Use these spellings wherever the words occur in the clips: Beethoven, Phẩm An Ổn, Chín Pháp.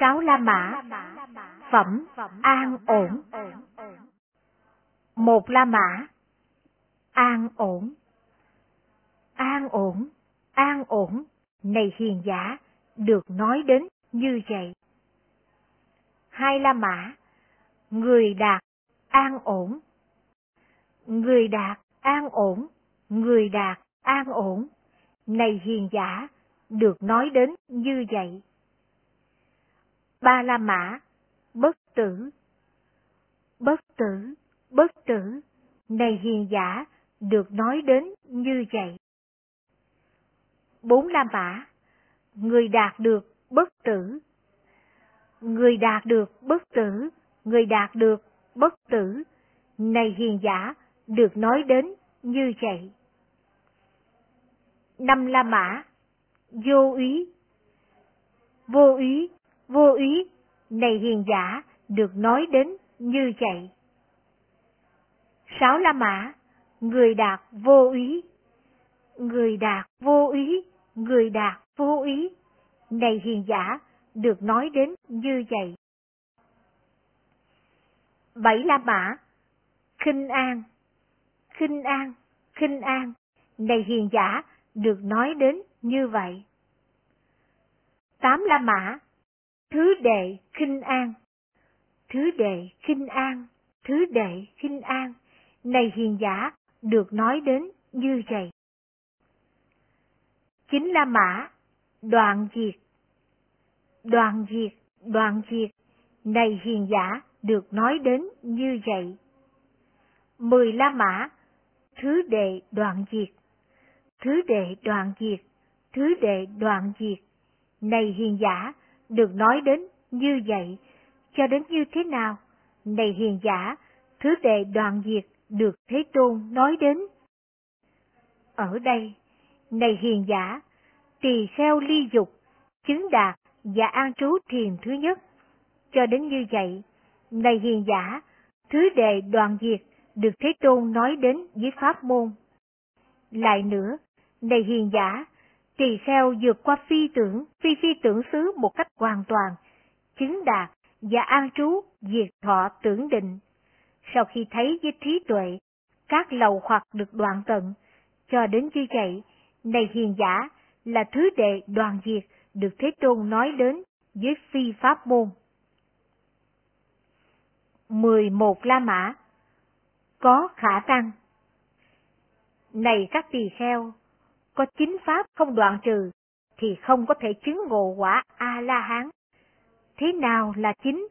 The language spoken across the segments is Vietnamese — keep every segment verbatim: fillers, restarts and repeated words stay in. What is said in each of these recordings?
Sáu La Mã, Phẩm An Ổn. Một La Mã, an ổn. An ổn, an ổn, này hiền giả, được nói đến như vậy. Hai La Mã, người đạt an ổn. Người đạt an ổn, người đạt an ổn, này hiền giả, được nói đến như vậy. Ba La Mã, bất tử. Bất tử, bất tử, này hiền giả, được nói đến như vậy. Bốn La Mã, người đạt được bất tử. Người đạt được bất tử, người đạt được bất tử, này hiền giả, được nói đến như vậy. Năm La Mã, vô úy. Vô úy, vô úy, này hiền giả, được nói đến như vậy. Sáu La Mã, người đạt vô úy. Người đạt vô úy, người đạt vô úy, này hiền giả, được nói đến như vậy. Bảy La Mã, khinh an. Khinh an, khinh an, này hiền giả, được nói đến như vậy. Tám La Mã, thứ đệ khinh an. Thứ đệ khinh an, thứ đệ khinh an, này hiền giả, được nói đến như vậy. Chín La Mã, đoạn diệt. Đoạn diệt, đoạn diệt, này hiền giả, được nói đến như vậy. Mười La Mã, thứ đệ đoạn diệt. Thứ đệ đoạn diệt, thứ đệ đoạn diệt, này hiền giả, được nói đến như vậy, cho đến như thế nào? Này hiền giả, thứ đệ đoạn diệt, được Thế Tôn nói đến. Ở đây, này hiền giả, tỳ kheo ly dục, chứng đạt và an trú thiền thứ nhất, cho đến như vậy. Này hiền giả, thứ đệ đoạn diệt, được Thế Tôn nói đến với pháp môn. Lại nữa, này hiền giả, tỳ kheo vượt qua phi tưởng, phi phi tưởng xứ một cách hoàn toàn, chứng đạt và an trú diệt thọ tưởng định. Sau khi thấy với trí tuệ, các lầu hoặc được đoạn tận, cho đến như vậy, này hiền giả, là thứ đệ đoàn diệt, được Thế Tôn nói đến với phi pháp môn. mười một La Mã, có khả tăng. Này các tỳ kheo, có chín pháp không đoạn trừ, thì không có thể chứng ngộ quả A-la-hán. Thế nào là chín?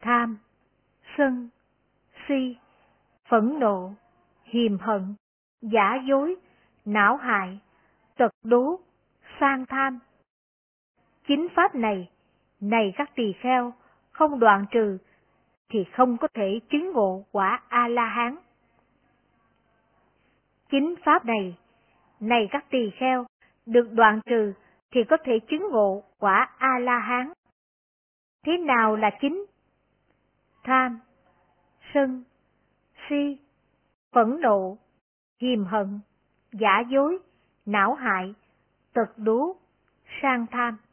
Tham, sân, si, phẫn nộ, hiềm hận, giả dối, não hại, tật đố, sang tham. Chín pháp này, này các tỳ kheo, không đoạn trừ, thì không có thể chứng ngộ quả A-la-hán. Chín pháp này, này các tỳ kheo, được đoạn trừ, thì có thể chứng ngộ quả A-la-hán. Thế nào là chín? Tham, sân, si, phẫn nộ, hiềm hận, giả dối, não hại, tật đố, sang tham.